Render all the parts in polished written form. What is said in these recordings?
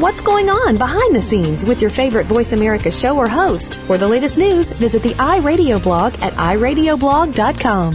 What's going on behind the scenes with your favorite Voice America show or host? For the latest news, visit the iRadio blog at iradioblog.com.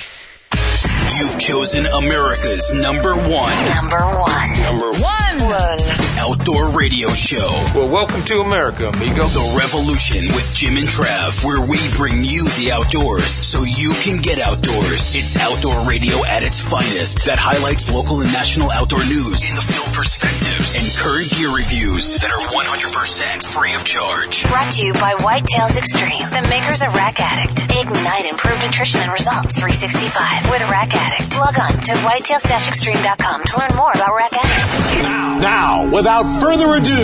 You've chosen America's number one outdoor radio show. Well, welcome to America, amigo. The Revolution with Jim and Trav, where we bring you the outdoors so you can get outdoors. It's outdoor radio at its finest that highlights local and national outdoor news, in the field perspectives, and current gear reviews that are 100% free of charge. Brought to you by Whitetails Extreme, the makers of Rack Addict. Ignite improved nutrition and results 365 with Rack Addict. Log on to whitetails-extreme.com to learn more about Rack Addict. Now, without further ado,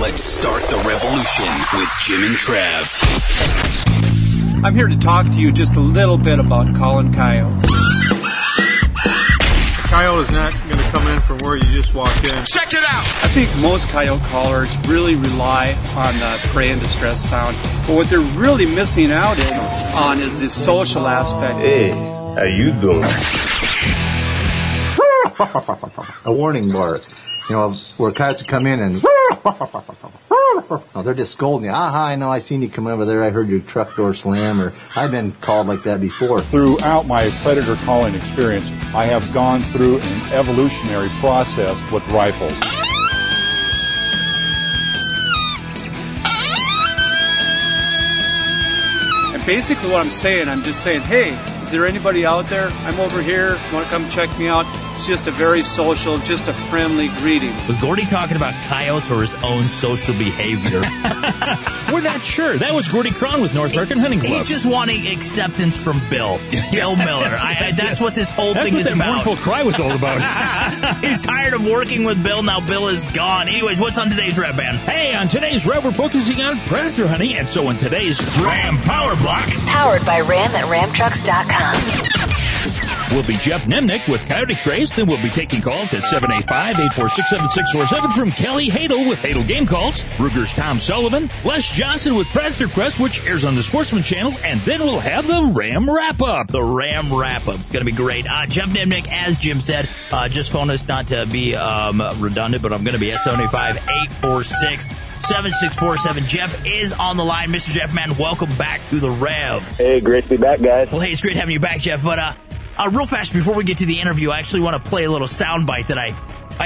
let's start the revolution with Jim and Trav. I'm here to talk to you just a little bit about calling coyotes. A coyote is not going to come in from where you just walked in. Check it out! I think most coyote callers really rely on the prey and distress sound, but what they're really missing out on is the social aspect. Hey, how you doing? A warning bark. You know, where coyotes come in and oh, they're just scolding you. Aha, I know, I seen you come over there. I heard your truck door slam, or I've been called like that before. Throughout my predator calling experience, I have gone through an evolutionary process with rifles. And basically what I'm just saying, hey, is there anybody out there? I'm over here. Want to come check me out? It's just a very social, just a friendly greeting. Was Gordy talking about coyotes or his own social behavior? We're not sure. That was Gordy Cron with North American Hunting Club. He's just wanting acceptance from Bill Miller. That's what this whole thing is about. That's what that mournful cry was all about. He's tired of working with Bill. Now Bill is gone. Anyways, what's on today's Rev Band? Hey, on today's Rev, we're focusing on predator hunting. And so in today's Ram Power Block, powered by Ram at ramtrucks.com, we'll be Jeff Nimnick with Coyote Craze. Then we'll be taking calls at 785-846-7647 from Kelly Haydel with Haydel's Game Calls, Ruger's Tom Sullivan, Les Johnson with Predator Quest, which airs on the Sportsman Channel, and then we'll have the Ram Wrap-Up. The Ram Wrap-Up. Going to be great. Jeff Nimnick, as Jim said, just phone us, not to be redundant, but I'm going to be at 785-846-7647. Jeff is on the line. Mr. Jeff, man, welcome back to the Rev. Hey, great to be back, guys. Well, hey, it's great having you back, Jeff, but real fast, before we get to the interview, I actually want to play a little soundbite that I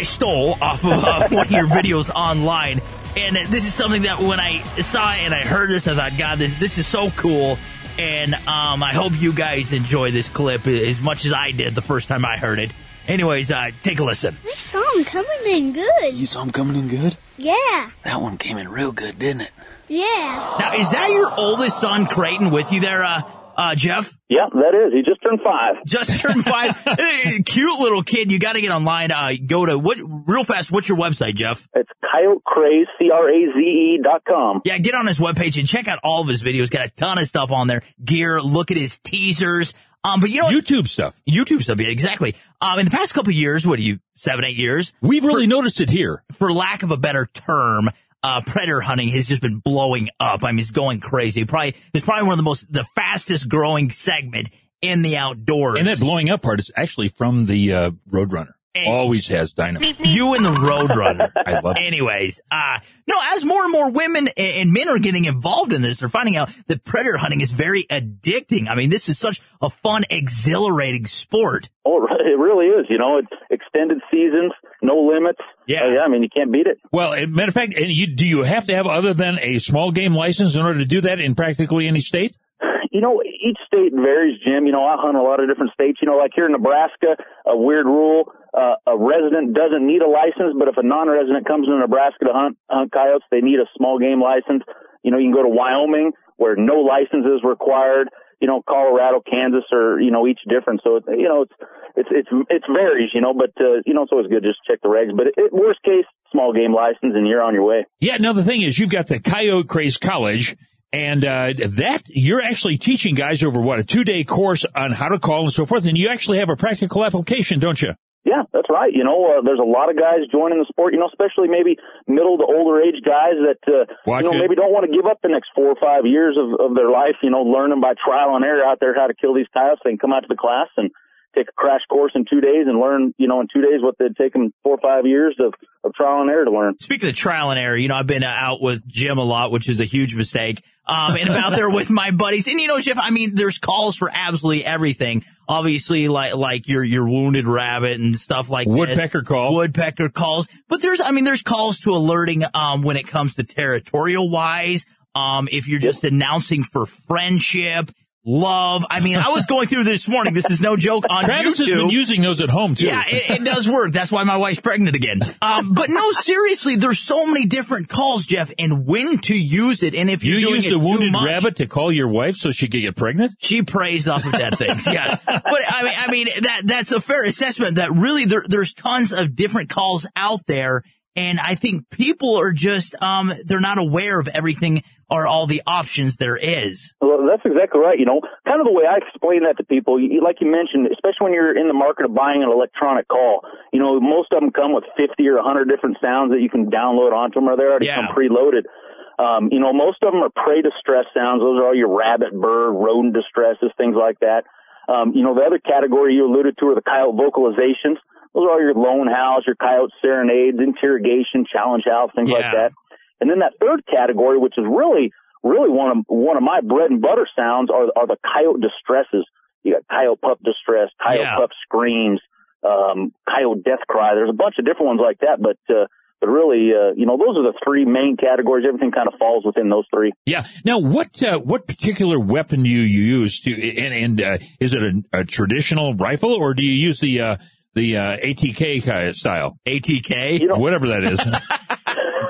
stole off of one of your videos online. And this is something that when I saw and I heard this, I thought, God, this is so cool. And I hope you guys enjoy this clip as much as I did the first time I heard it. Anyways, take a listen. We saw him coming in good. You saw him coming in good? Yeah. That one came in real good, didn't it? Yeah. Now, is that your oldest son, Creighton, with you there, Jeff? Yeah, that is. He just turned 5. Just turned 5. Cute little kid. You got to get online. Go to real fast. What's your website, Jeff? It's coyotecraze, CRAZE.com. Yeah, get on his webpage and check out all of his videos. Got a ton of stuff on there. Gear. Look at his teasers. But you know, YouTube stuff, yeah, exactly. In the past couple of years, 7-8 years, we've really noticed it here. For lack of a better term, predator hunting has just been blowing up. I mean, it's going crazy. It's probably one of the fastest growing segment in the outdoors. And that blowing up part is actually from the Roadrunner. And always has dynamite. You and the Roadrunner. I love it. Anyways, no, as more and more women and men are getting involved in this, they're finding out that predator hunting is very addicting. I mean, this is such a fun, exhilarating sport. Oh, it really is. You know, it's extended seasons, no limits. Yeah. Oh, yeah, I mean, you can't beat it. Well, as a matter of fact, and do you have to have other than a small game license in order to do that in practically any state? You know, each state varies, Jim. You know, I hunt a lot of different states. You know, like here in Nebraska, a weird rule, a resident doesn't need a license, but if a non-resident comes to Nebraska to hunt coyotes, they need a small game license. You know, you can go to Wyoming where no license is required. you know, Colorado, Kansas, or, you know, each different. So, you know, it varies, you know, but, you know, it's always good just to check the regs. But worst case, small game license, and you're on your way. Yeah, now the thing is, you've got the Coyote Craze College, and that you're actually teaching guys over, what, a 2-day course on how to call and so forth, and you actually have a practical application, don't you? Yeah, that's right. You know, there's a lot of guys joining the sport, you know, especially maybe middle to older age guys that, you know, maybe don't want to give up the next 4 or 5 years of their life, you know, learning by trial and error out there how to kill these coyotes. They can come out to the class and take a crash course in 2 days and learn, you know, in 2 days what they'd taken 4 or 5 years of trial and error to learn. Speaking of trial and error, you know, I've been out with Jim a lot, which is a huge mistake. And I'm out there with my buddies. And, you know, Jeff, I mean, there's calls for absolutely everything. Obviously, like your wounded rabbit and stuff like that. Woodpecker calls. But there's calls to alerting, when it comes to territorial wise. If you're just announcing for friendship. Love. I mean, I was going through this morning. This is no joke on Travis YouTube. Travis has been using those at home, too. Yeah, it does work. That's why my wife's pregnant again. But no, seriously, there's so many different calls, Jeff, and when to use it. And if you're doing it too much. You use the wounded rabbit to call your wife so she could get pregnant? She prays off of dead things, yes. But, I mean that's a fair assessment that really there's tons of different calls out there. And I think people are just, they're not aware of everything or all the options there is. Well, that's exactly right. You know, kind of the way I explain that to people, like you mentioned, especially when you're in the market of buying an electronic call, you know, most of them come with 50 or 100 different sounds that you can download onto them, or they already come preloaded. You know, most of them are prey distress sounds. Those are all your rabbit, bird, rodent distresses, things like that. You know, the other category you alluded to are the coyote vocalizations. Those are all your lone house, your coyote serenades, interrogation, challenge house, things like that. And then that third category, which is really one of my bread and butter sounds, are the coyote distresses. You got coyote pup distress, coyote pup screams, coyote death cry. There's a bunch of different ones like that, but really, you know, those are the three main categories. Everything kind of falls within those three. Yeah. Now, what particular weapon do you use is it a traditional rifle, or do you use the ATK style? ATK? You know, whatever that is.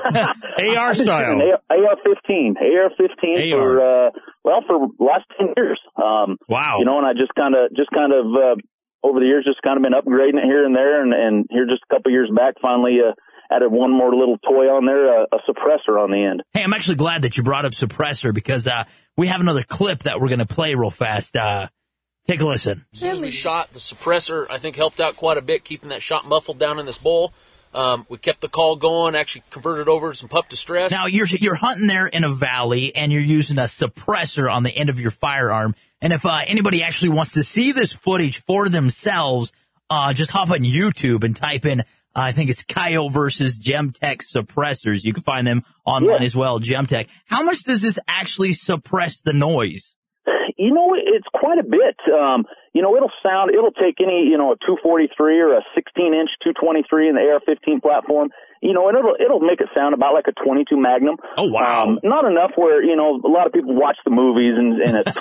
AR style. AR-15 for the last 10 years. Wow. You know, and I just kind of over the years, just kind of been upgrading it here and there. And here just a couple years back, finally, added one more little toy on there, a suppressor on the end. Hey, I'm actually glad that you brought up suppressor because, we have another clip that we're going to play real fast. Take a listen. As soon as we shot, the suppressor, I think, helped out quite a bit, keeping that shot muffled down in this bowl. We kept the call going, actually converted over to some pup distress. Now, you're hunting there in a valley, and you're using a suppressor on the end of your firearm. And if anybody actually wants to see this footage for themselves, just hop on YouTube and type in, I think it's Coyote versus GemTech suppressors. You can find them online as well, GemTech. How much does this actually suppress the noise? You know, it's quite a bit. You know, it'll take any, you know, a 243 or a 16-inch 223 in the AR-15 platform. You know, and it'll make it sound about like a 22 Magnum. Oh, wow. Not enough where, you know, a lot of people watch the movies and it's,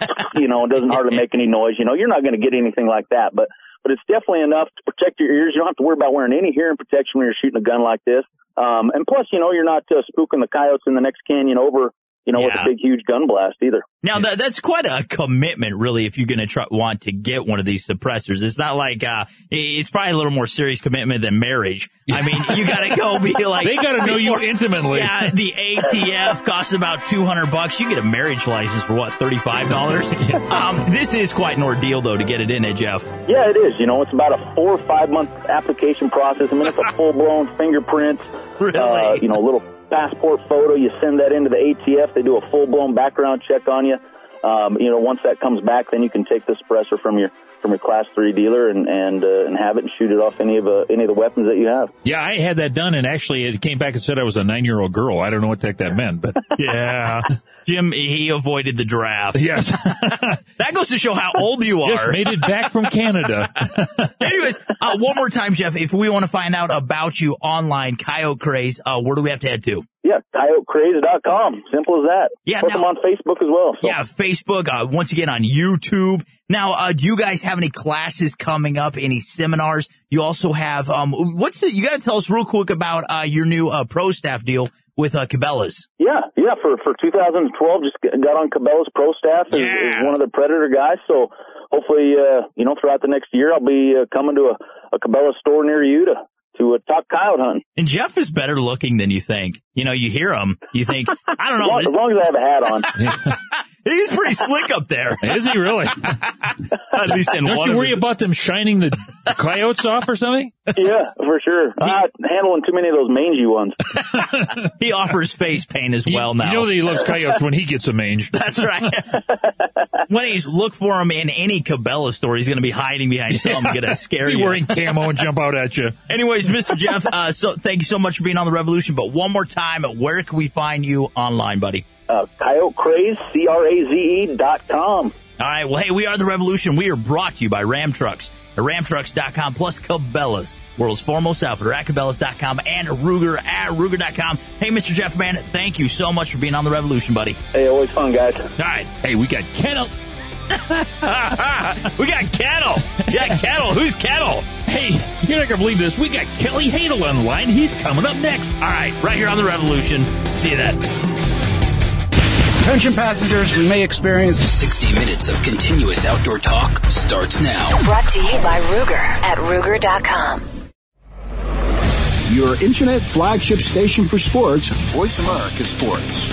you know, it doesn't hardly make any noise. You know, you're not going to get anything like that, but it's definitely enough to protect your ears. You don't have to worry about wearing any hearing protection when you're shooting a gun like this. And plus, you know, you're not spooking the coyotes in the next canyon over. You know, with a big, huge gun blast either. Now, that's quite a commitment, really, if you're going to want to get one of these suppressors. It's not like, it's probably a little more serious commitment than marriage. Yeah. I mean, you got to go be like. They got to know you intimately. Yeah, the ATF costs about $200. You get a marriage license for, what, $35? This is quite an ordeal, though, to get it in, Jeff? Yeah, it is. You know, it's about a 4 or 5 month application process. I mean, it's a full-blown fingerprints. Really? You know, little passport photo, you send that into the ATF, they do a full-blown background check on you. You know, once that comes back, then you can take the suppressor from your Class 3 dealer and have it and shoot it off any of the weapons that you have. Yeah, I had that done, and actually it came back and said I was a 9-year-old girl. I don't know what the heck that meant, but yeah. Jim, he avoided the draft. Yes. That goes to show how old you are. Just made it back from Canada. Anyways, one more time, Jeff, if we want to find out about you online, Coyote Craze, where do we have to head to? Yeah, CoyoteCraze.com. Simple as that. Yeah, put them on Facebook as well. So. Yeah, Facebook. Once again, on YouTube. Now, do you guys have any classes coming up? Any seminars? You also have. You got to tell us real quick about your new pro staff deal with Cabela's. Yeah, for 2012, just got on Cabela's pro staff as one of the Predator guys. So hopefully, throughout the next year, I'll be coming to a Cabela's store near you to talk coyote hunting. And Jeff is better looking than you think. You know, you hear him, you think, I don't know. As long as I have a hat on. He's pretty slick up there. Is he really? At least in don't you worry about them shining the coyotes off or something? Yeah, for sure. Handling too many of those mangy ones. He offers face paint as well now. You know that he loves coyotes when he gets a mange. That's right. When he's look for him in any Cabela store, he's going to be hiding behind something, going to scare you. He's wearing camo and jump out at you. Anyways, Mr. Jeff, thank you so much for being on The Revolution. But one more time, where can we find you online, buddy? Coyote Craze, CRAZE.com. All right. Well, hey, we are The Revolution. We are brought to you by Ram Trucks at RamTrucks.com, plus Cabela's, world's foremost outfitter, at Cabela's.com, and Ruger at Ruger.com. Hey, Mr. Jeff, man, thank you so much for being on The Revolution, buddy. Hey, always fun, guys. All right. Hey, we got Kettle. We got Kettle. Who's Kettle? Hey, you're not going to believe this. We got Kelly Haydel on the line. He's coming up next. All right. Right here on The Revolution. See you then. Attention passengers, we may experience 60 minutes of continuous outdoor talk starts now. Brought to you by Ruger at Ruger.com. Your internet flagship station for sports, Voice America Sports.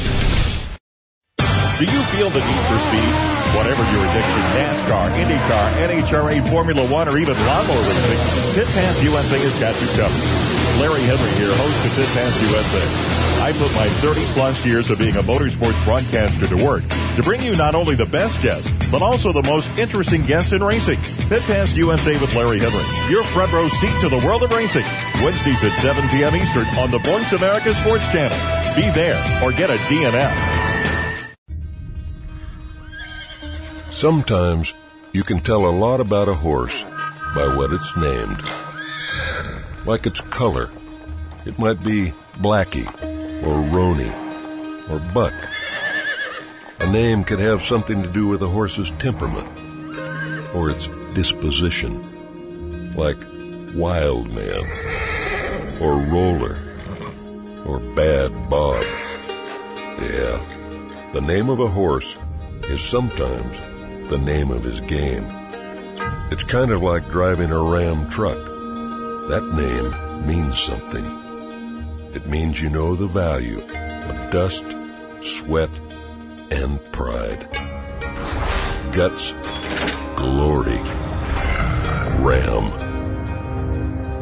Do you feel the need for speed? Whatever your addiction, NASCAR, IndyCar, NHRA, Formula One, or even lawnmower racing, Pit Pass USA has got you covered. Larry Henry here, host of Pit Pass USA. I put my 30-plus years of being a motorsports broadcaster to work to bring you not only the best guests, but also the most interesting guests in racing. Pit Pass USA with Larry Henry, your front row seat to the world of racing. Wednesdays at 7 p.m. Eastern on the Voice America Sports Channel. Be there or get a DNF. Sometimes you can tell a lot about a horse by what it's named. Like its color. It might be Blackie, or Rony, or Buck. A name could have something to do with a horse's temperament, or its disposition, like Wild Man, or Roller, or Bad Bob. Yeah, the name of a horse is sometimes the name of his game. It's kind of like driving a Ram truck. That name means something. It means you know the value of dust, sweat, and pride. Guts, glory, Ram.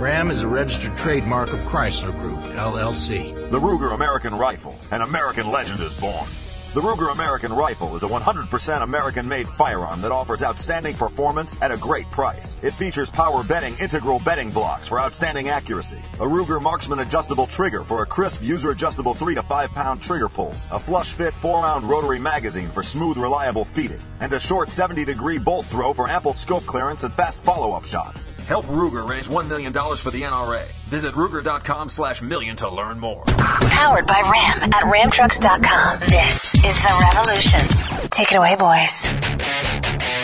Ram is a registered trademark of Chrysler Group, LLC. The Ruger American Rifle, an American legend is born. The Ruger American Rifle is a 100% American-made firearm that offers outstanding performance at a great price. It features power bedding, integral bedding blocks for outstanding accuracy, a Ruger Marksman adjustable trigger for a crisp, user-adjustable 3 to 5-pound trigger pull, a flush-fit 4-round rotary magazine for smooth, reliable feeding, and a short 70-degree bolt throw for ample scope clearance and fast follow-up shots. Help Ruger raise $1 million for the NRA. Visit Ruger.com/million to learn more. Powered by Ram at RamTrucks.com. This is The Revolution. Take it away, boys. All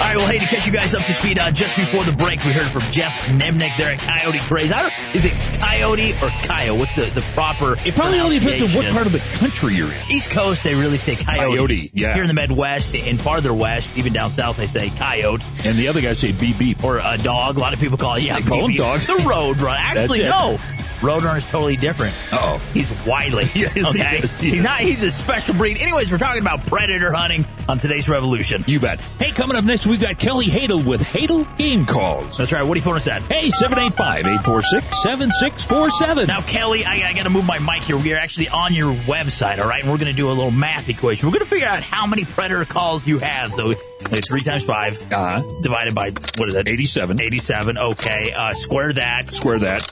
right, well, hey, to catch you guys up to speed, just before the break, we heard from Jeff Nimnick there at Coyote Craze. Is it Coyote or Coyote? What's the proper... It probably only depends on what part of the country you're in. East Coast, they really say Coyote. Coyote, yeah. Here in the Midwest and farther west, even down south, they say Coyote. And the other guys say beep, beep. Or a dog. A lot of people call it, they call him dogs. The road runner. Actually, no. Roadrunner is totally different. Uh-oh. He's wily. Yes, okay? He's not. He's a special breed. Anyways, we're talking about predator hunting on today's Revolution. You bet. Hey, coming up next, we've got Kelly Haydel with Haydel's Game Calls. That's right. What do you phone us at? Hey, 785-846-7647. Now, Kelly, I got to move my mic here. We are actually on your website, all right? And we're going to do a little math equation. We're going to figure out how many predator calls you have. So it's 3 times 5 divided by, what is that? 87. 87, okay. Square that.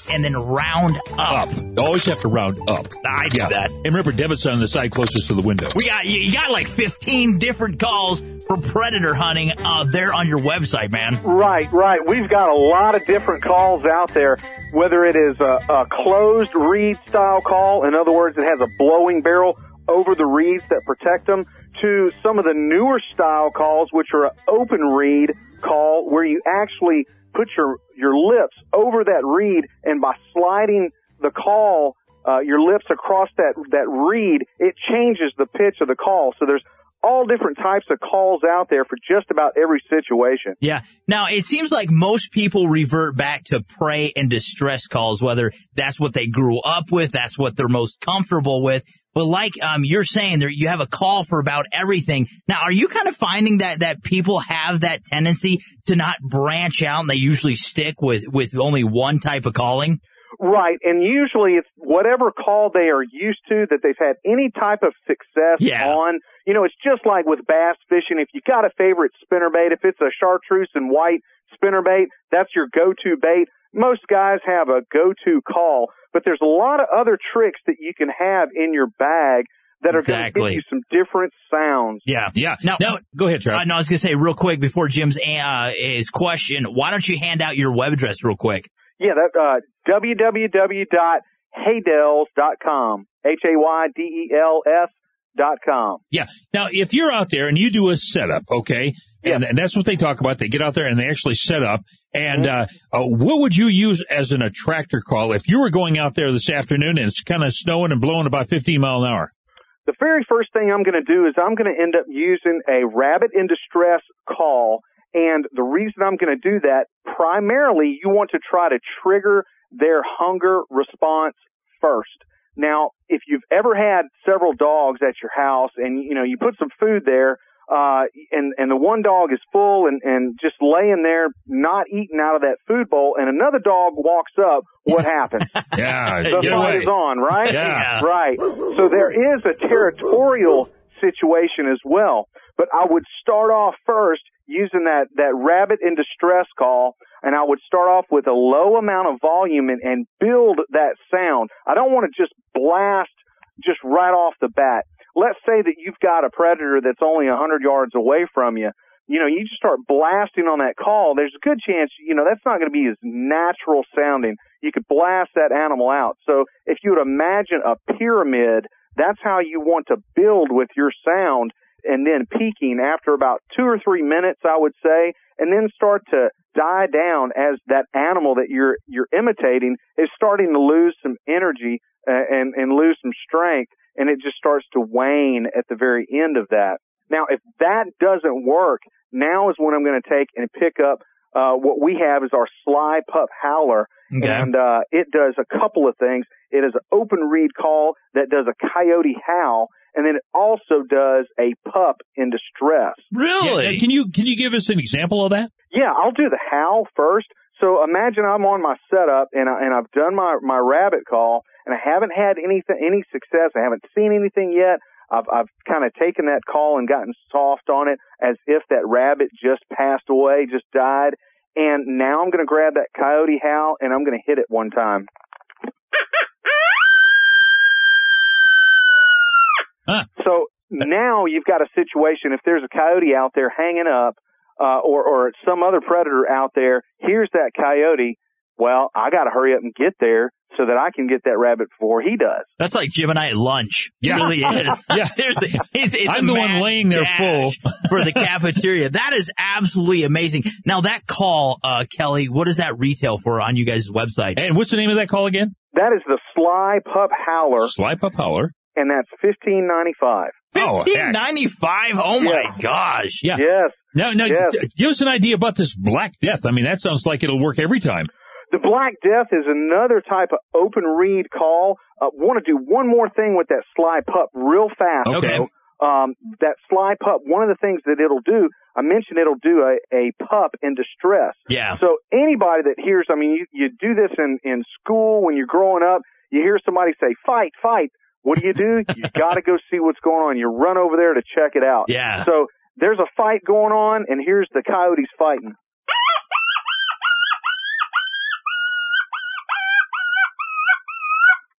And then round up. You always have to round up. I do that. And remember, Devin's on the side closest to the window. You got like 15 different calls for predator hunting there on your website, man. Right. We've got a lot of different calls out there, whether it is a closed reed style call. In other words, it has a blowing barrel over the reeds that protect them, to some of the newer style calls, which are an open reed call where you actually put your lips over that reed, and by sliding the call your lips across that reed, it changes the pitch of the call. So there's all different types of calls out there for just about every situation. Yeah. Now, it seems like most people revert back to prey and distress calls, whether that's what they grew up with, that's what they're most comfortable with. But like you're saying, there you have a call for about everything. Now, are you kind of finding that people have that tendency to not branch out and they usually stick with only one type of calling? Right, and usually it's whatever call they are used to that they've had any type of success on. You know, it's just like with bass fishing. If you got a favorite spinnerbait, if it's a chartreuse and white spinnerbait, that's your go-to bait. Most guys have a go-to call, but there's a lot of other tricks that you can have in your bag that are going to give you some different sounds. Yeah. Now, go ahead, Trav. No, I was going to say real quick before Jim's his question, why don't you hand out your web address real quick? Yeah, www.haydels.com, HAYDELS.com. Yeah. Now, if you're out there and you do a setup, okay, and that's what they talk about. They get out there and they actually set up. And what would you use as an attractor call if you were going out there this afternoon and it's kind of snowing and blowing about 15 miles an hour? The very first thing I'm going to do is I'm going to end up using a rabbit in distress call. And the reason I'm going to do that, primarily you want to try to trigger their hunger response first. Now, if you've ever had several dogs at your house and, you know, you put some food there, and the one dog is full and just laying there not eating out of that food bowl and another dog walks up, what happens? The fight is on, right? Yeah. Right. So there is a territorial situation as well. But I would start off first using that rabbit in distress call, and I would start off with a low amount of volume and build that sound. I don't want to just blast just right off the bat. Let's say that you've got a predator that's only 100 yards away from you. You know, you just start blasting on that call. There's a good chance, you know, that's not going to be as natural sounding. You could blast that animal out. So if you would imagine a pyramid, that's how you want to build with your sound, and then peaking after about 2 or 3 minutes, I would say, and then start to die down as that animal that you're imitating is starting to lose some energy and lose some strength, and it just starts to wane at the very end of that. Now, if that doesn't work, now is when I'm going to take and pick up what we have is our Sly Pup Howler, and it does a couple of things. It is an open reed call that does a coyote howl, and then it also does a pup in distress. Really? Yeah, can you give us an example of that? Yeah, I'll do the howl first. So imagine I'm on my setup and I've done my rabbit call and I haven't had any success. I haven't seen anything yet. I've kind of taken that call and gotten soft on it as if that rabbit just passed away, just died. And now I'm going to grab that coyote howl and I'm going to hit it one time. Huh. So now you've got a situation, if there's a coyote out there hanging up or some other predator out there, here's that coyote, well, I got to hurry up and get there so that I can get that rabbit before he does. That's like Jim and I at lunch. Yeah. It really is. Yeah. Seriously. It's I'm the one laying there full for the cafeteria. That is absolutely amazing. Now, that call, Kelly, what does that retail for on you guys' website? And what's the name of that call again? That is the Sly Pup Howler. Sly Pup Howler. And that's $15.95. $15.95? Oh, my gosh. Yeah. Yes. Now, give us an idea about this Black Death. I mean, that sounds like it'll work every time. The Black Death is another type of open read call. Want to do one more thing with that Sly Pup real fast. Okay. That Sly Pup, one of the things that it'll do, I mentioned it'll do a pup in distress. Yeah. So anybody that hears, I mean, you do this in school when you're growing up, you hear somebody say, fight, fight. What do? You got to go see what's going on. You run over there to check it out. Yeah. So there's a fight going on, and here's the coyotes fighting.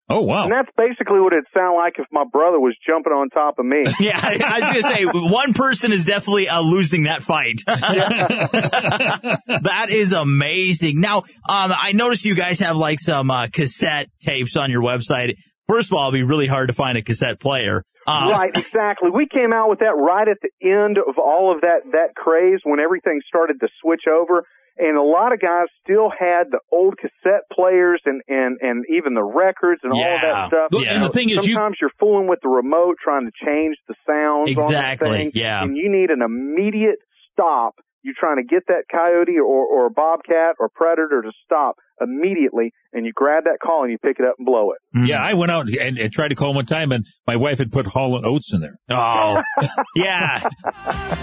Oh, wow. And that's basically what it'd sound like if my brother was jumping on top of me. Yeah, I was going to say, one person is definitely losing that fight. That is amazing. Now, I noticed you guys have, like, some cassette tapes on your website. First of all, it'd be really hard to find a cassette player. Right, exactly. We came out with that right at the end of all of that craze when everything started to switch over. And a lot of guys still had the old cassette players and even the records and all of that stuff. Look, and the thing is, sometimes you're fooling with the remote trying to change the sounds. Exactly. On the thing, and you need an immediate stop. You're trying to get that coyote or bobcat or predator to stop immediately, and you grab that call and you pick it up and blow it. Mm-hmm. Yeah, I went out and tried to call one time, and my wife had put Hall & Oates in there. Oh, yeah.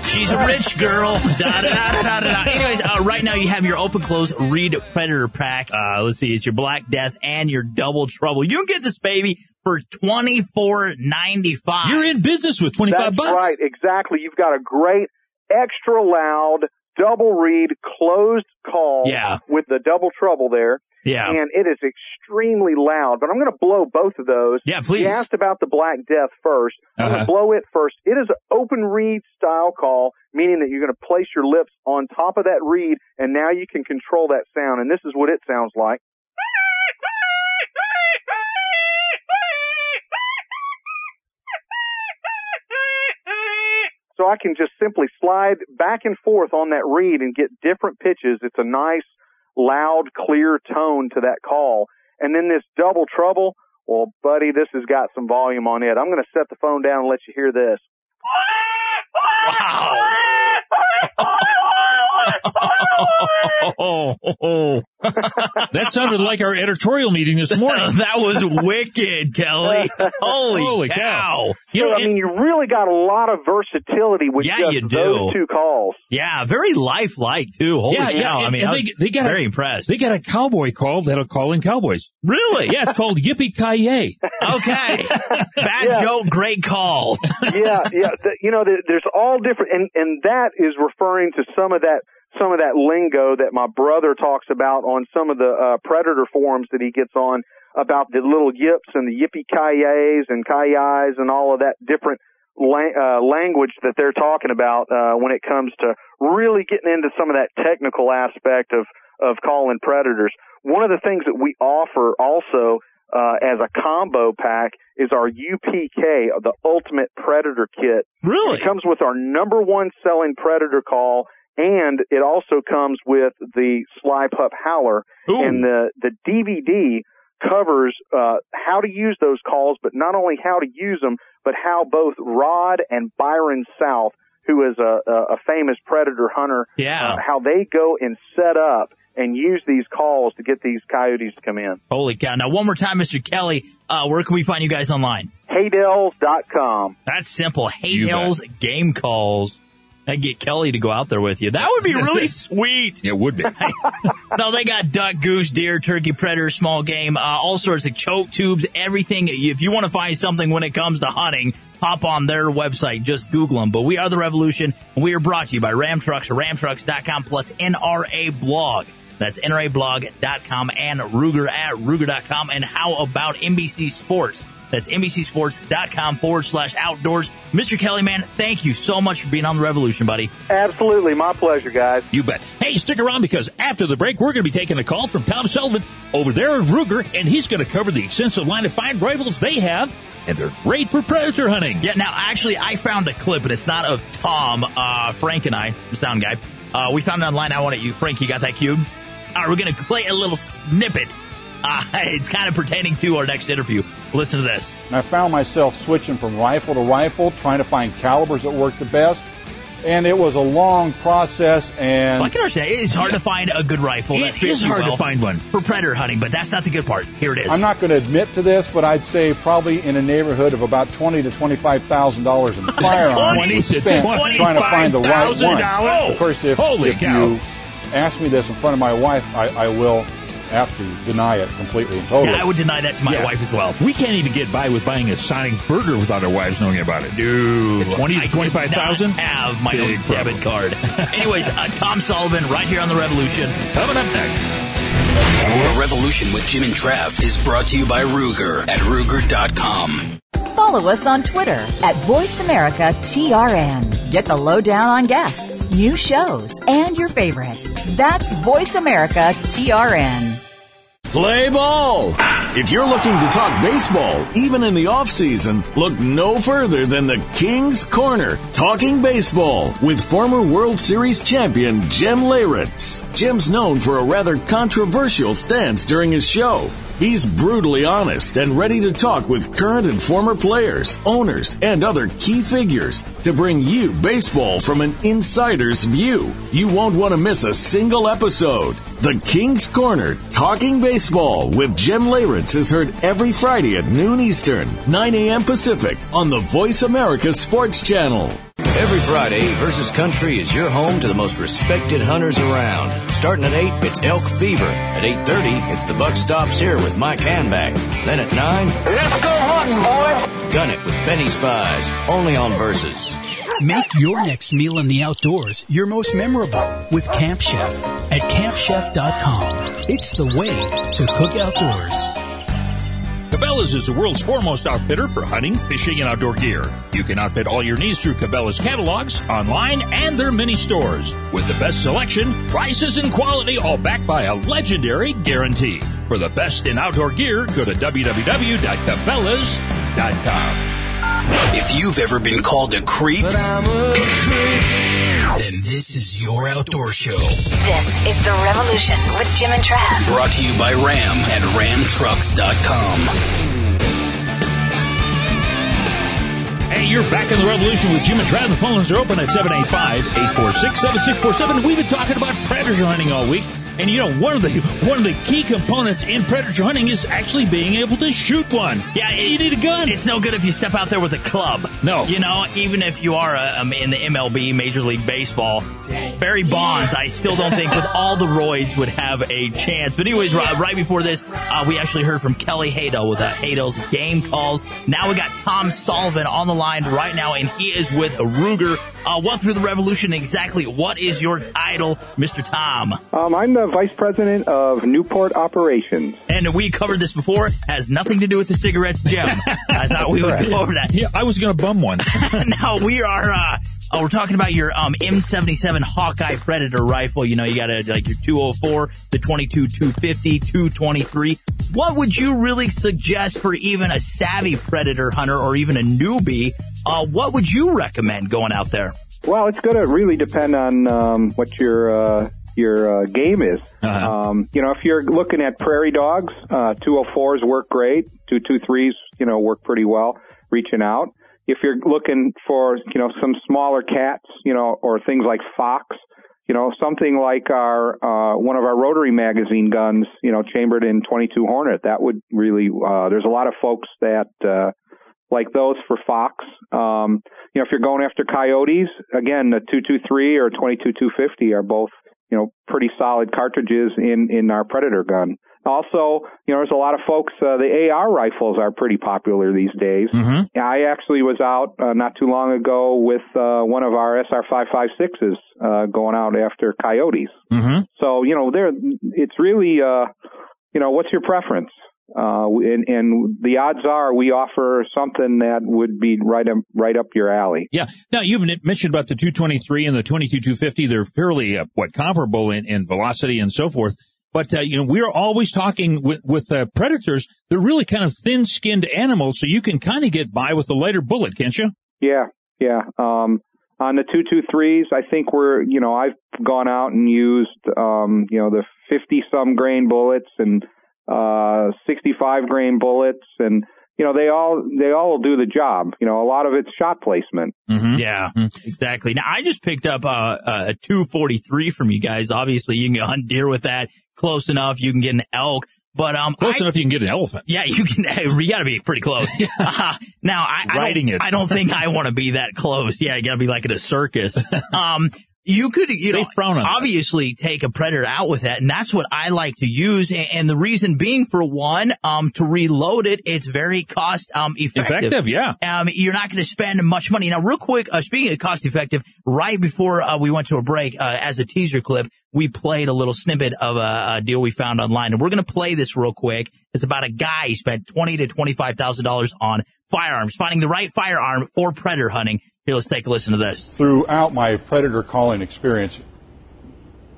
She's a rich girl. Da, da, da, da, da, da. Anyways, right now you have your open close Reed Predator Pack. Let's see, it's your Black Death and your Double Trouble. You can get this baby for $24.95. You're in business with $25. That's right, exactly. You've got a great extra loud double read closed call with the Double Trouble there. Yeah. And it is extremely loud, but I'm going to blow both of those. Yeah, please. You asked about the Black Death first. I'm going to blow it first. It is an open read style call, meaning that you're going to place your lips on top of that reed, and now you can control that sound. And this is what it sounds like. So I can just simply slide back and forth on that reed and get different pitches. It's a nice, loud, clear tone to that call. And then this Double Trouble, well, buddy, this has got some volume on it. I'm going to set the phone down and let you hear this. Wow. That sounded like our editorial meeting this morning. That was wicked, Kelly. Holy cow. You really got a lot of versatility with just those two calls. Yeah, very lifelike, too. Holy cow. I mean, I was very impressed. They got a cowboy call that'll call in cowboys. Really? Yeah, it's called Yippee-Ki-Yay. Okay. Bad joke, great call. There's all different, and that is referring to some of that lingo that my brother talks about on some of the predator forums that he gets on about the little yips and the yippee-ki-yays and ki-yis and all of that different language that they're talking about when it comes to really getting into some of that technical aspect of calling predators. One of the things that we offer also as a combo pack is our UPK, the Ultimate Predator Kit. Really? It comes with our number one selling predator call, and it also comes with the Sly Pup Howler. Ooh. And the DVD covers how to use those calls, but not only how to use them, but how both Rod and Byron South, who is a famous predator hunter, how they go and set up and use these calls to get these coyotes to come in. Holy cow. Now, one more time, Mr. Kelly, where can we find you guys online? Haydel's.com. That's simple. Haydel's Game Calls. I'd get Kelly to go out there with you. That would be really sweet. It would be. No, they got duck, goose, deer, turkey, predator, small game, all sorts of choke tubes, everything. If you want to find something when it comes to hunting, hop on their website. Just Google them. But we are The Revolution, and we are brought to you by Ram Trucks, ramtrucks.com, plus NRA Blog. That's nrablog.com, and Ruger at Ruger.com. And how about NBC Sports? That's NBCSports.com/outdoors. Mr. Kelly, man, thank you so much for being on The Revolution, buddy. Absolutely. My pleasure, guys. You bet. Hey, stick around, because after the break, we're going to be taking a call from Tom Sullivan over there at Ruger, and he's going to cover the extensive line of fine rifles they have, and they're great for predator hunting. Yeah, now, actually, I found a clip, and it's not of Tom. Frank and I, the sound guy, we found it online. I want it. You, Frank, you got that cube? All right, we're going to play a little snippet. It's kind of pertaining to our next interview. Listen to this. I found myself switching from rifle to rifle, trying to find calibers that worked the best. And it was a long process. And well, I can understand. It's hard to find a good rifle. It is hard to find one for predator hunting, but that's not the good part. Here it is. I'm not going to admit to this, but I'd say probably in a neighborhood of about $20,000 to $25,000 in firearms spent trying to find the right one. Oh, of course, if you ask me this in front of my wife, I will have to deny it completely and totally. Yeah, I would deny that to my wife as well. We can't even get by with buying a Sonic burger without our wives knowing about it. No. At 20 to 25,000? Have my own debit card. Anyways, Tom Sullivan right here on The Revolution. Coming up next. The Revolution with Jim and Trav is brought to you by Ruger at Ruger.com. Follow us on Twitter at VoiceAmericaTRN. Get the lowdown on guests, new shows, and your favorites. That's VoiceAmericaTRN. Play ball! If you're looking to talk baseball, even in the off-season, look no further than the King's Corner, Talking Baseball, with former World Series champion Jim Leyritz. Jim's known for a rather controversial stance during his show. He's brutally honest and ready to talk with current and former players, owners, and other key figures to bring you baseball from an insider's view. You won't want to miss a single episode. The King's Corner, Talking Baseball with Jim Leyritz is heard every Friday at noon Eastern, 9 a.m. Pacific on the Voice America Sports Channel. Every Friday, Versus Country is your home to the most respected hunters around. Starting at 8, it's Elk Fever. At 8:30, it's The Buck Stops Here with Mike Hanback. Then at 9, let's go hunting, boy. Gun It with Benny Spies, only on Versus. Make your next meal in the outdoors your most memorable with Camp Chef at campchef.com. It's the way to cook outdoors. Cabela's is the world's foremost outfitter for hunting, fishing, and outdoor gear. You can outfit all your needs through Cabela's catalogs, online, and their mini stores. With the best selection, prices, and quality, all backed by a legendary guarantee. For the best in outdoor gear, go to www.cabelas.com. If you've ever been called a creep, then this is your outdoor show. This is The Revolution with Jim and Trav. Brought to you by Ram at ramtrucks.com. Hey, you're back in The Revolution with Jim and Trav. The phones are open at 785-846-7647. We've been talking about predator hunting all week. And, you know, one of the key components in predator hunting is actually being able to shoot one. Yeah, you need a gun. It's no good if you step out there with a club. No. You know, even if you are in the MLB, Major League Baseball, Barry Bonds, I still don't think with all the roids would have a chance. But anyways, right before this, we actually heard from Kelly Haydel with Haydel's Game Calls. Now we got Tom Sullivan on the line right now, and he is with Ruger. Welcome to The Revolution. Exactly what is your title, Mr. Tom? I'm the Vice President of Newport Operations. And we covered this before. It has nothing to do with the cigarettes, Jim. I thought we would go over that. Yeah, I was going to bum one. Now we are... we're talking about your M77 Hawkeye Predator rifle. You know, you got your 204, the 22, 250, 223. What would you really suggest for even a savvy predator hunter or even a newbie? What would you recommend going out there? Well, it's going to really depend on what your game is. Uh-huh. You know, if you're looking at prairie dogs, 204s work great. 223s, you know, work pretty well reaching out. If you're looking for, you know, some smaller cats, you know, or things like fox, you know, something like our one of our rotary magazine guns, you know, chambered in .22 Hornet, that would really there's a lot of folks that like those for fox. You know, if you're going after coyotes, again, the 223 or 22-250 are both, you know, pretty solid cartridges in our predator gun. Also, you know, there's a lot of folks, the AR rifles are pretty popular these days. Mm-hmm. I actually was out not too long ago with one of our SR556s going out after coyotes. Mm-hmm. So, you know, it's really, you know, what's your preference? And the odds are we offer something that would be right up your alley. Yeah. Now, you've mentioned about the 223 and the 22-250. They're fairly, comparable in velocity and so forth. But, you know, we're always talking with predators. They're really kind of thin-skinned animals, so you can kind of get by with a lighter bullet, can't you? Yeah. On the 223s, I think I've gone out and used, you know, the 50-some grain bullets and 65 grain bullets, and you know, they all do the job. You know, a lot of it's shot placement. Mm-hmm. Yeah, exactly. Now, I just picked up a 243 from you guys. Obviously, you can hunt deer with that. Close enough, you can get an elk. But enough, you can get an elephant. Yeah, you can. You got to be pretty close. Now, I don't think I want to be that close. Yeah, you got to be like at a circus. You could, obviously take a predator out with that, and that's what I like to use. And the reason being, for one, to reload it, it's very cost effective. Effective, yeah. You're not going to spend much money. Now, real quick, speaking of cost effective, right before we went to a break, as a teaser clip, we played a little snippet of a deal we found online, and we're going to play this real quick. It's about a guy who spent $20,000 to $25,000 on firearms, finding the right firearm for predator hunting. Let's take a listen to this. Throughout my predator calling experience,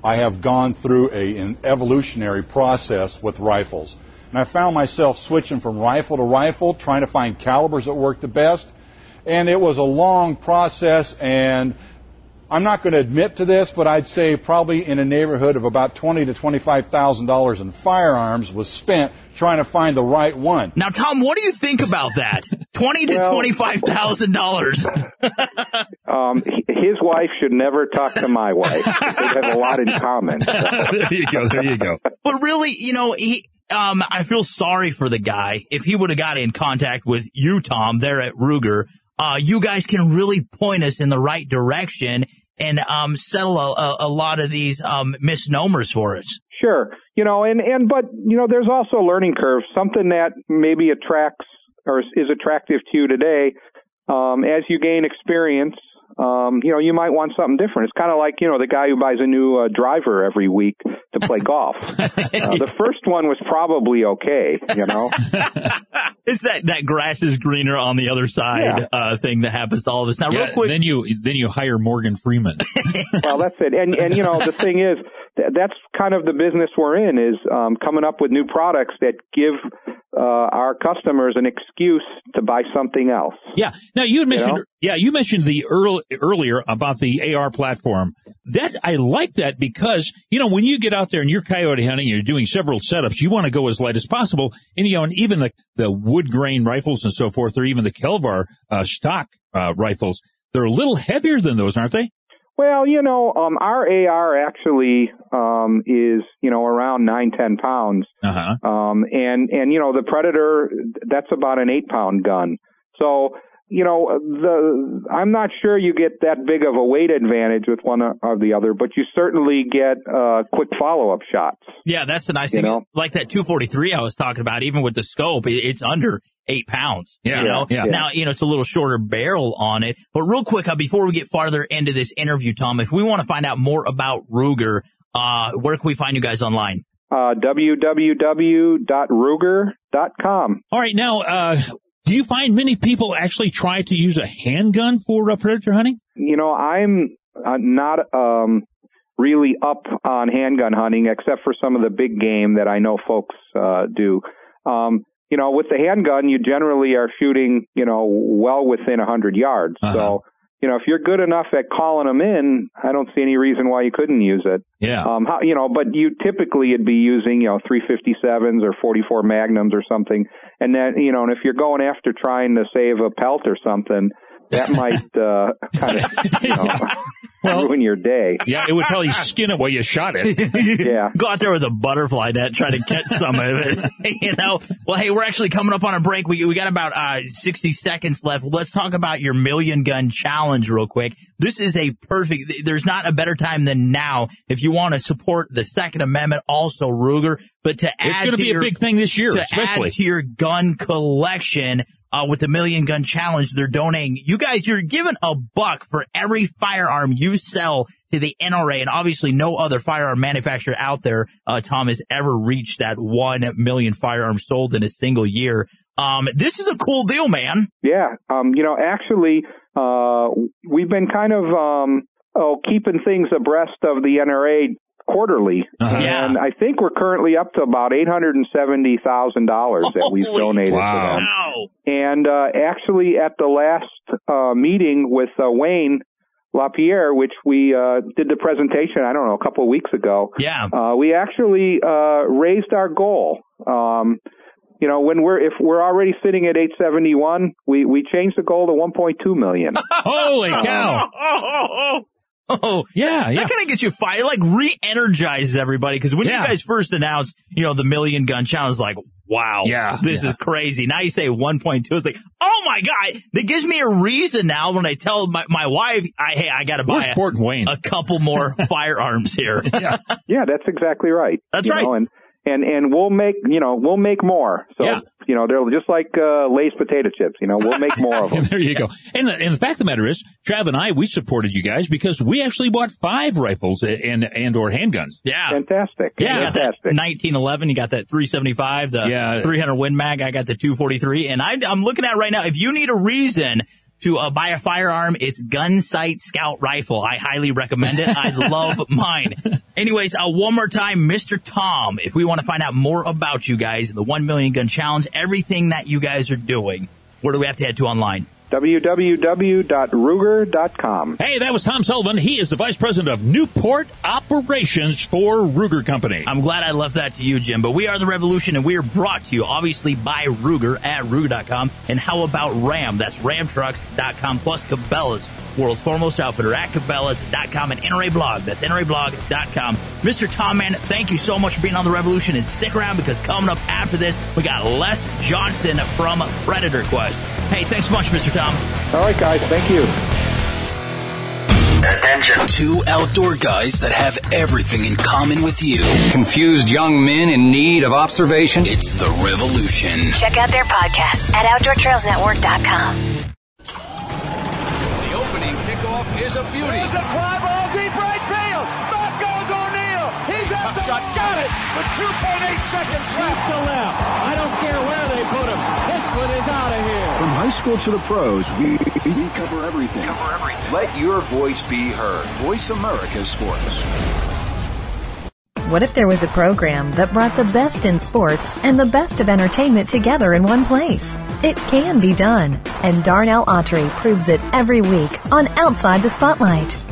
I have gone through an evolutionary process with rifles. And I found myself switching from rifle to rifle, trying to find calibers that worked the best. And it was a long process, and I'm not going to admit to this, but I'd say probably in a neighborhood of about $20,000 to $25,000 in firearms was spent trying to find the right one. Now, Tom, what do you think about that? $20,000 to $25,000. His wife should never talk to my wife. They have a lot in common. There you go. But really, you know, I feel sorry for the guy. If he would have got in contact with you, Tom, there at Ruger, you guys can really point us in the right direction and settle a lot of these misnomers for us. Sure. You know, but, you know, there's also a learning curve, something that maybe attracts or is attractive to you today. As you gain experience, you know, you might want something different. It's kind of like, you know, the guy who buys a new driver every week to play golf. The first one was probably okay, you know. It's that grass is greener on the other side thing that happens to all of us. Now, real quick. Then you hire Morgan Freeman. Well, that's it. And you know, the thing is, that's kind of the business we're in is coming up with new products that give our customers an excuse to buy something else. Yeah. Now, you had mentioned, earlier about the AR platform. That I like that because, you know, when you get out there and you're coyote hunting, you're doing several setups, you want to go as light as possible. And, you know, and even the wood grain rifles and so forth, or even the Kelvar stock rifles, they're a little heavier than those, aren't they? Well, you know, our AR actually is, you know, around 9-10 pounds. Uh-huh. And you know, the Predator, that's about an 8-pound gun. So, you know, I'm not sure you get that big of a weight advantage with one or the other, but you certainly get quick follow-up shots. Yeah, that's the nice thing. Know? Like that 243 I was talking about, even with the scope, it's under 8 pounds. Yeah, you know? Yeah. Now, you know, it's a little shorter barrel on it. But real quick, before we get farther into this interview, Tom, if we want to find out more about Ruger, where can we find you guys online? www.ruger.com. All right, now... do you find many people actually try to use a handgun for predator hunting? You know, I'm not really up on handgun hunting, except for some of the big game that I know folks do. You know, with the handgun, you generally are shooting, you know, well within 100 yards. Uh-huh. So, you know, if you're good enough at calling them in, I don't see any reason why you couldn't use it. Yeah. You know, but you typically would be using, you know, 357s or 44 Magnums or something. And then, you know, and if you're going after trying to save a pelt or something, that might kind of, you know, ruin your day. Yeah, it would probably skin it while you shot it. Yeah. Go out there with a butterfly net, try to catch some of it. You know, well, hey, we're actually coming up on a break. We got about 60 seconds left. Let's talk about your Million Gun Challenge real quick. This is a perfect, there's not a better time than now if you want to support the Second Amendment, also Ruger, but to add it's going to be a big thing this year, especially. Add to your gun collection. With the Million Gun Challenge, they're donating. You guys, you're given $1 for every firearm you sell to the NRA, and obviously no other firearm manufacturer out there, Tom, has ever reached that 1 million firearms sold in a single year. This is a cool deal, man. Yeah. You know, actually, we've been kind of keeping things abreast of the NRA quarterly. Uh-huh. And I think we're currently up to about $870,000 that we've donated to them. Wow. And actually at the last meeting with Wayne LaPierre, which we did the presentation, I don't know, a couple of weeks ago. Yeah. We actually raised our goal. You know, if we're already sitting at 871, we changed the goal to 1.2 million. Holy cow. Oh, yeah. That kind of gets you fired, like re-energizes everybody. Because when you guys first announced, you know, the Million Gun Challenge, like, wow, this is crazy. Now you say 1.2. It's like, oh, my God. That gives me a reason now when I tell my wife, I got to buy a couple more firearms here. Yeah, that's exactly right. That's right. Know, and we'll make more. So, you know, they're just like Lay's potato chips. You know, we'll make more of them. There you go. And the fact of the matter is, Trav and I, we supported you guys because we actually bought 5 rifles and or handguns. Yeah. Fantastic. Yeah. Fantastic. 1911, you got that 375, the 300 Win Mag. I got the 243. And I'm looking at right now, if you need a reason to buy a firearm, it's Gun Sight Scout Rifle. I highly recommend it. I love mine. Anyways, one more time, Mr. Tom, if we want to find out more about you guys, the 1 Million Gun Challenge, everything that you guys are doing, where do we have to head to online? www.ruger.com. Hey, that was Tom Sullivan. He is the Vice President of Newport Operations for Ruger Company. I'm glad I left that to you, Jim, but we are the Revolution, and we are brought to you, obviously, by Ruger at Ruger.com. And how about Ram? That's RamTrucks.com, plus Cabela's, world's foremost outfitter, at Cabela's.com, and NRA Blog. That's NRAblog.com. Mr. Tom, man, thank you so much for being on the Revolution, and stick around because coming up after this, we got Les Johnson from Predator Quest. Hey, thanks so much, Mr. Tom. All right, guys. Thank you. Attention. Two outdoor guys that have everything in common with you. Confused young men in need of observation. It's the Revolution. Check out their podcast at OutdoorTrailsNetwork.com. The opening kickoff is a beauty. It's a fly ball deep right field. Back goes O'Neal. He's at the shot. Got it with 2.8 seconds left to left. I don't care where they put him. This one is out of here. From high school to the pros, we cover everything. Let your voice be heard. Voice America Sports. What if there was a program that brought the best in sports and the best of entertainment together in one place? It can be done, and Darnell Autry proves it every week on Outside the Spotlight.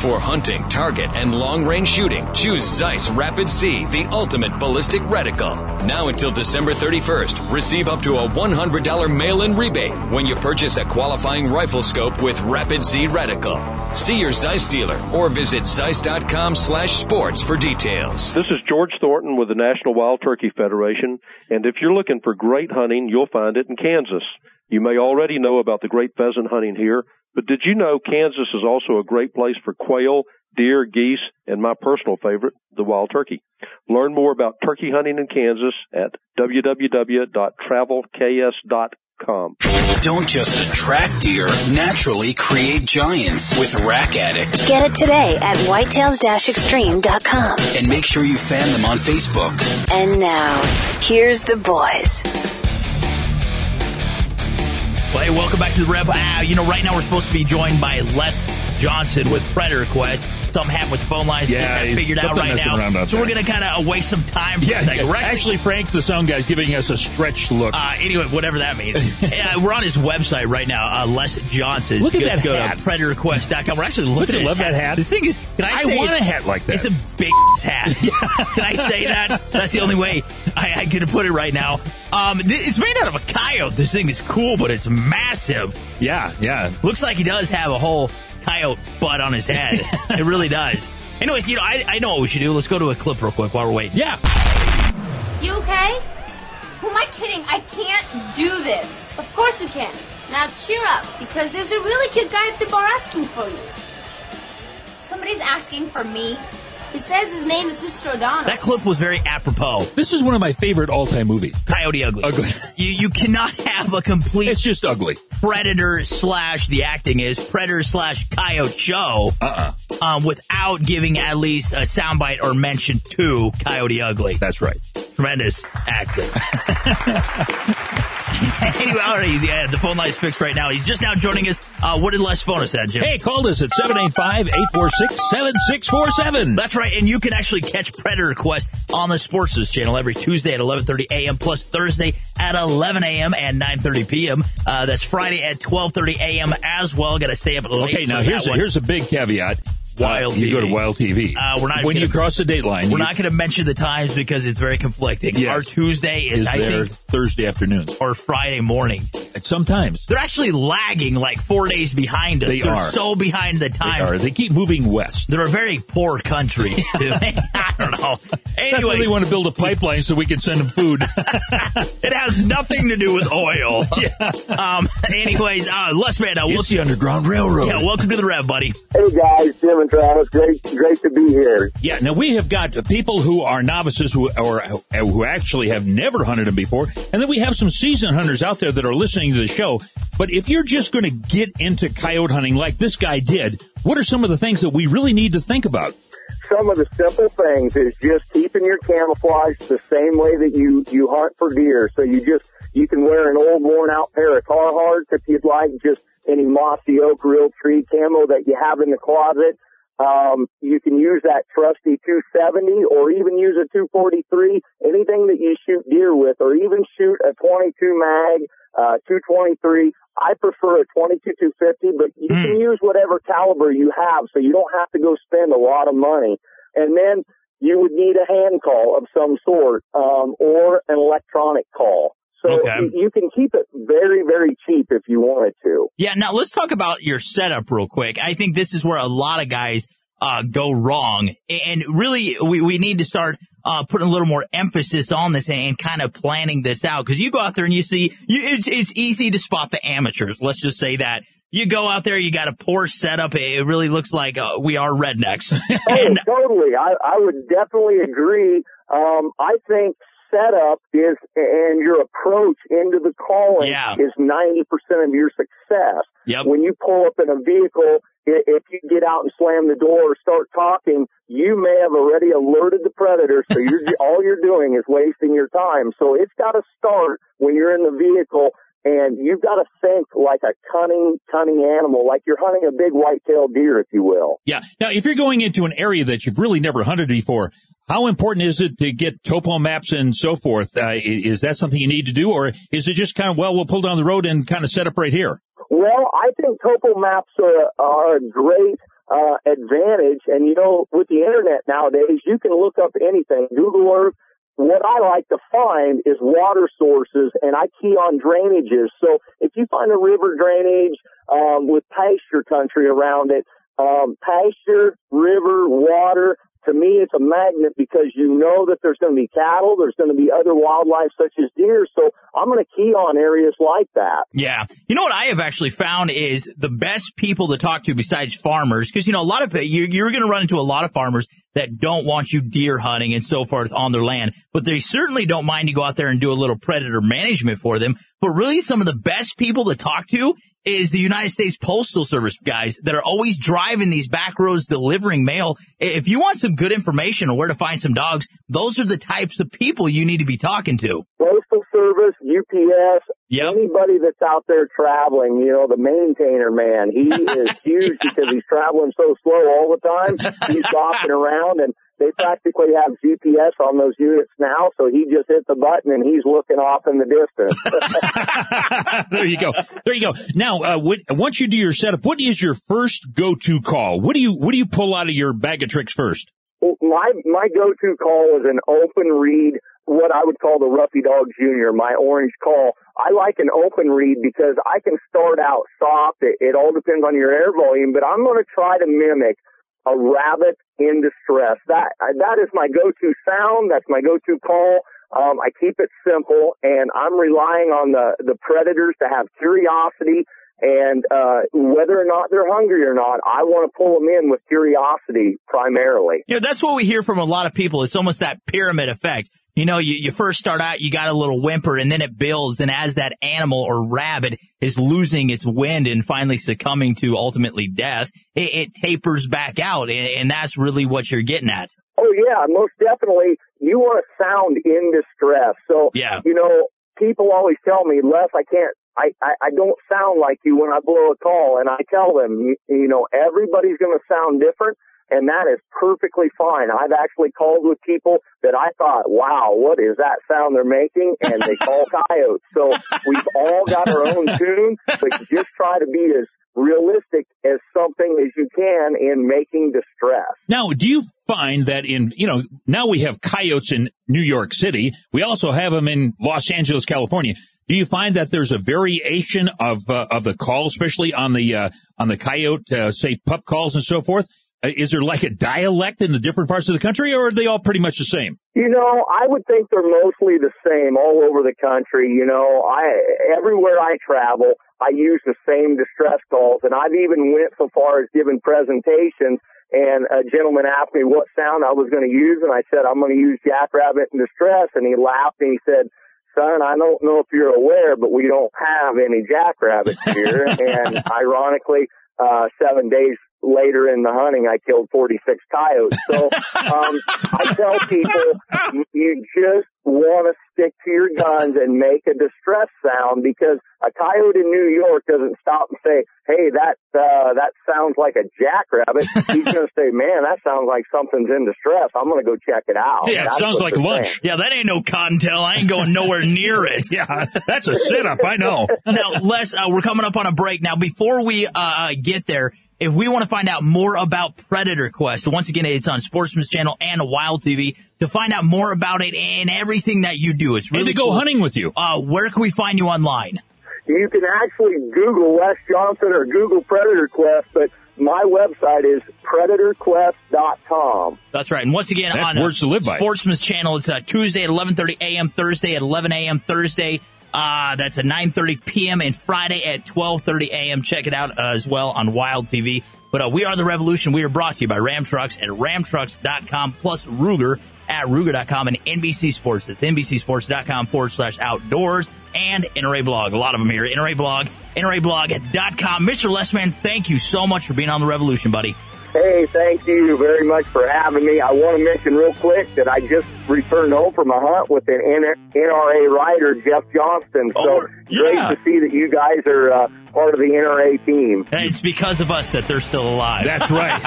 For hunting, target, and long-range shooting, choose Zeiss Rapid C, the ultimate ballistic reticle. Now until December 31st, receive up to a $100 mail-in rebate when you purchase a qualifying rifle scope with Rapid C reticle. See your Zeiss dealer or visit zeiss.com/sports for details. This is George Thornton with the National Wild Turkey Federation, and if you're looking for great hunting, you'll find it in Kansas. You may already know about the great pheasant hunting here, but did you know Kansas is also a great place for quail, deer, geese, and my personal favorite, the wild turkey? Learn more about turkey hunting in Kansas at www.travelks.com. Don't just attract deer, naturally create giants with Rack Addict. Get it today at whitetails-extreme.com. And make sure you fan them on Facebook. And now, here's the boys. Well, hey, welcome back to the Rev. Right now we're supposed to be joined by Les Johnson with Predator Quest. Something happened with the phone lines. Yeah, that figured out right now. So we're going to kind of waste some time for a second. Yeah. Actually, Frank, the sound guy, is giving us a stretched look. Anyway, whatever that means. We're on his website right now, Les Johnson. Look at that hat. Go to PredatorQuest.com. We're actually looking at it. I love that hat. This thing is, I want a hat like that. It's a big hat. Can I say that? That's the only way I can put it right now. It's made out of a coyote. This thing is cool, but it's massive. Yeah. Looks like he does have a whole coyote butt on his head. It really does. Anyways, I know what we should do. Let's go to a clip real quick while we're waiting. Yeah. You okay? Who am I kidding? I can't do this. Of course we can. Now cheer up, because there's a really cute guy at the bar asking for you. Somebody's asking for me. He says his name is Mr. O'Donnell. That clip was very apropos. This is one of my favorite all-time movies. Coyote Ugly. You cannot have a complete... It's just ugly. Predator / the acting is Predator / coyote show without giving at least a soundbite or mention to Coyote Ugly. That's right. Tremendous acting. Anyway, already the phone line's fixed right now. He's just now joining us. What did Les phone us at, Jim? Hey, called us at 785-846-7647. That's right, and you can actually catch Predator Quest on the Sportsman's Channel every Tuesday at 11:30 a.m. plus Thursday at 11 a.m. and 9:30 p.m. That's Friday at 12:30 a.m. as well. Got to stay up late. Okay, now here's a big caveat. Wild TV. You go to Wild TV. When you cross the date line. We're not going to mention the times because it's very conflicting. Yes. Our Tuesday is Thursday afternoon or Friday morning. Sometimes. They're actually lagging like 4 days behind us. They're so behind the time. They keep moving west. They're a very poor country. I don't know. Anyways. That's why they want to build a pipeline so we can send them food. It has nothing to do with oil. Les, man. It's the Underground Railroad. Yeah, welcome to the Rev, buddy. Hey, guys. Jim and Travis. Great to be here. Yeah, now we have got people who are novices who actually have never hunted them before, and then we have some seasoned hunters out there that are listening to the show. But if you're just going to get into coyote hunting like this guy did, what are some of the things that we really need to think about? Some of the simple things is just keeping your camouflage the same way that you hunt for deer. So you can wear an old worn-out pair of Carhartts if you'd like, just any mossy oak, real tree camo that you have in the closet. You can use that trusty 270 or even use a 243, anything that you shoot deer with, or even shoot a 22 mag, 223. I prefer a 22-250, but you can use whatever caliber you have, so you don't have to go spend a lot of money. And then you would need a hand call of some sort, or an electronic call. So you can keep it very, very cheap if you wanted to. Yeah, now let's talk about your setup real quick. I think this is where a lot of guys go wrong. And really, we need to start putting a little more emphasis on this and kind of planning this out. Because you go out there and you see, it's easy to spot the amateurs. Let's just say that. You go out there, you got a poor setup. It really looks like we are rednecks. Totally. I would definitely agree. I think setup is, and your approach into the calling is 90% of your success. Yep. When you pull up in a vehicle, if you get out and slam the door or start talking, you may have already alerted the predator, so all you're doing is wasting your time. So it's got to start when you're in the vehicle, and you've got to think like a cunning animal, like you're hunting a big white-tailed deer, if you will. Yeah. Now, if you're going into an area that you've really never hunted before, how important is it to get topo maps and so forth? Is that something you need to do, or is it just kind of, we'll pull down the road and kind of set up right here? Well, I think topo maps are a great advantage. And, with the Internet nowadays, you can look up anything. Google Earth. What I like to find is water sources, and I key on drainages. So if you find a river drainage with pasture country around it, pasture, river, water, to me, it's a magnet because you know that there's going to be cattle, there's going to be other wildlife such as deer, so I'm going to key on areas like that. Yeah. You know what I have actually found is the best people to talk to besides farmers, because, a lot of you're going to run into a lot of farmers that don't want you deer hunting and so forth on their land, but they certainly don't mind you go out there and do a little predator management for them. But really, some of the best people to talk to is the United States Postal Service guys that are always driving these back roads delivering mail. If you want some good information on where to find some dogs, those are the types of people you need to be talking to. Postal Service, UPS, anybody that's out there traveling, the maintainer man, he is huge because he's traveling so slow all the time. He's hopping around, and they practically have GPS on those units now, so he just hits the button and he's looking off in the distance. There you go. Now, once you do your setup, what is your first go-to call? What do you pull out of your bag of tricks first? Well, my go-to call is an open read, what I would call the Ruffy Dog Jr., my orange call. I like an open read because I can start out soft. It all depends on your air volume, but I'm going to try to mimic a rabbit in distress. That is my go-to sound. That's my go-to call. I keep it simple, and I'm relying on the predators to have curiosity, and whether or not they're hungry or not, I want to pull them in with curiosity primarily. That's what we hear from a lot of people. It's almost that pyramid effect. You first start out, you got a little whimper, and then it builds, and as that animal or rabbit is losing its wind and finally succumbing to ultimately death, it tapers back out, and that's really what you're getting at. Oh, yeah, most definitely. You want to sound in distress. So, people always tell me, Les, I don't sound like you when I blow a call, and I tell them, everybody's going to sound different. And that is perfectly fine. I've actually called with people that I thought, wow, what is that sound they're making? And they call coyotes. So we've all got our own tune, but just try to be as realistic as something as you can in making distress. Now, do you find that now we have coyotes in New York City. We also have them in Los Angeles, California. Do you find that there's a variation of the call, especially on the coyote, say pup calls and so forth? Is there like a dialect in the different parts of the country, or are they all pretty much the same? You know, I would think they're mostly the same all over the country. You know, everywhere I travel, I use the same distress calls, and I've even went so far as giving presentations, and a gentleman asked me what sound I was going to use, and I said, I'm going to use jackrabbit in distress, and he laughed, and he said, son, I don't know if you're aware, but we don't have any jackrabbits here, and ironically, 7 days later in the hunting, I killed 46 coyotes. So I tell people, you just want to stick to your guns and make a distress sound, because a coyote in New York doesn't stop and say, hey, that sounds like a jackrabbit. He's going to say, man, that sounds like something's in distress. I'm going to go check it out. Yeah, it sounds like lunch. Saying. Yeah, that ain't no cottontail. I ain't going nowhere near it. Yeah, that's a sit-up. I know. Now, Les, we're coming up on a break. Now, before we get there, if we want to find out more about Predator Quest, once again, it's on Sportsman's Channel and Wild TV. To find out more about it and everything that you do, it's really cool. And to go hunting with you. Where can we find you online? You can actually Google Les Johnson or Google Predator Quest, but my website is predatorquest.com. That's right. And once again, that's on words to live by. Sportsman's Channel, it's Tuesday at 11:30 a.m., Thursday at 11 a.m., that's at 9:30 p.m. and Friday at 12:30 a.m. Check it out as well on Wild TV. But we are the Revolution. We are brought to you by Ram Trucks at ramtrucks.com, plus Ruger at Ruger.com, and NBC Sports. That's NBCSports.com/outdoors and NRA Blog. A lot of them here. NRA Blog, NRAblog.com. Mr. Lesman, thank you so much for being on the Revolution, buddy. Hey, thank you very much for having me. I want to mention real quick that I just returned home from a hunt with an NRA rider, Jeff Johnston. So great to see that you guys are part of the NRA team. And it's because of us that they're still alive. That's right.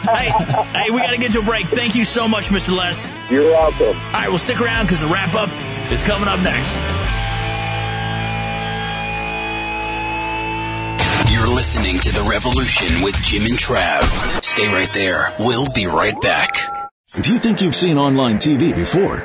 Hey, we got to get to a break. Thank you so much, Mr. Les. You're welcome. All right, well, stick around because the wrap-up is coming up next. Listening to The Revolution with Jim and Trav. Stay right there. We'll be right back. If you think you've seen online TV before,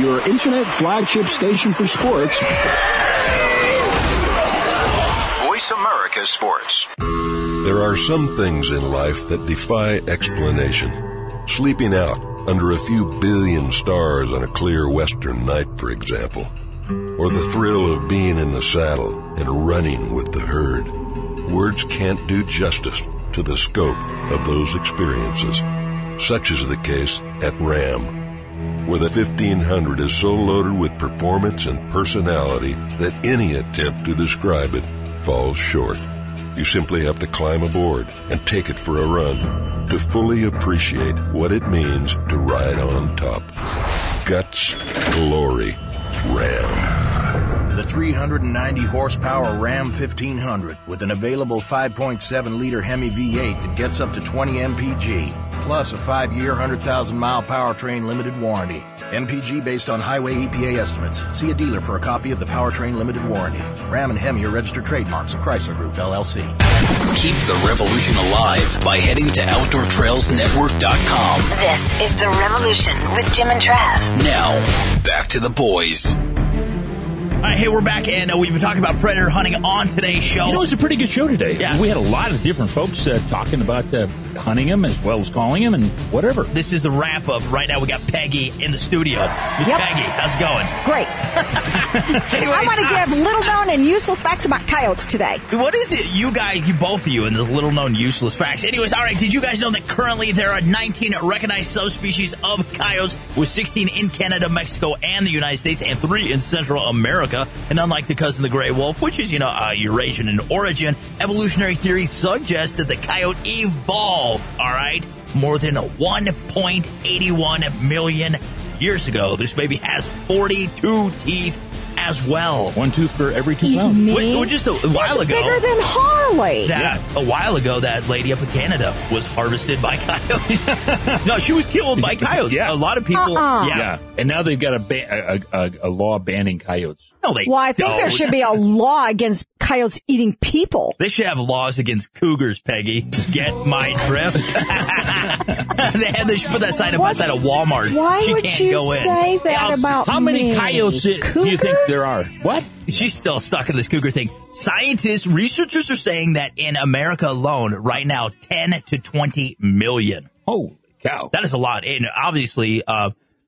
Your internet flagship station for sports. Voice America Sports. There are some things in life that defy explanation. Sleeping out under a few billion stars on a clear western night, for example. Or the thrill of being in the saddle and running with the herd. Words can't do justice to the scope of those experiences. Such is the case at Ram, where the 1500 is so loaded with performance and personality that any attempt to describe it falls short. You simply have to climb aboard and take it for a run to fully appreciate what it means to ride on top. Guts, glory, Ram. The 390-horsepower Ram 1500 with an available 5.7-liter Hemi V8 that gets up to 20 mpg, plus a 5-year, 100,000-mile powertrain limited warranty. MPG based on highway EPA estimates. See a dealer for a copy of the powertrain limited warranty. Ram and Hemi are registered trademarks of Chrysler Group, LLC. Keep the revolution alive by heading to OutdoorTrailsNetwork.com. This is The Revolution with Jim and Trav. Now, back to the boys. All right, hey, we're back, and we've been talking about predator hunting on today's show. You know, it's a pretty good show today. Yeah. We had a lot of different folks talking about hunting them as well as calling them and whatever. This is the wrap-up. Right now we got Peggy in the studio. Miss Peggy, how's it going? Great. Anyways, I'm going to give little-known and useless facts about coyotes today. What is it, you guys, you both of you, and the little-known useless facts? Anyways, all right, did you guys know that currently there are 19 recognized subspecies of coyotes, with 16 in Canada, Mexico, and the United States, and 3 in Central America? And unlike the cousin of the gray wolf, which is, Eurasian in origin, evolutionary theory suggests that the coyote evolved, all right, more than 1.81 million years ago, this baby has 42 teeth as well. One tooth for every 2 pounds. Just a while ago. Bigger than Harley. A while ago, that lady up in Canada was harvested by coyotes. No, she was killed by coyotes. Yeah. A lot of people. And now they've got a law banning coyotes. No, they don't. There should be a law against coyotes eating people. They should have laws against cougars, Peggy. Get my drift. They should put that sign up outside of Walmart. Why she would can't you go in. Say that now, about how many me? Coyotes cougars? Do you think there are? What? She's still stuck in this cougar thing. Scientists, researchers are saying that in America alone, right now, 10 to 20 million. Holy cow. That is a lot. And obviously,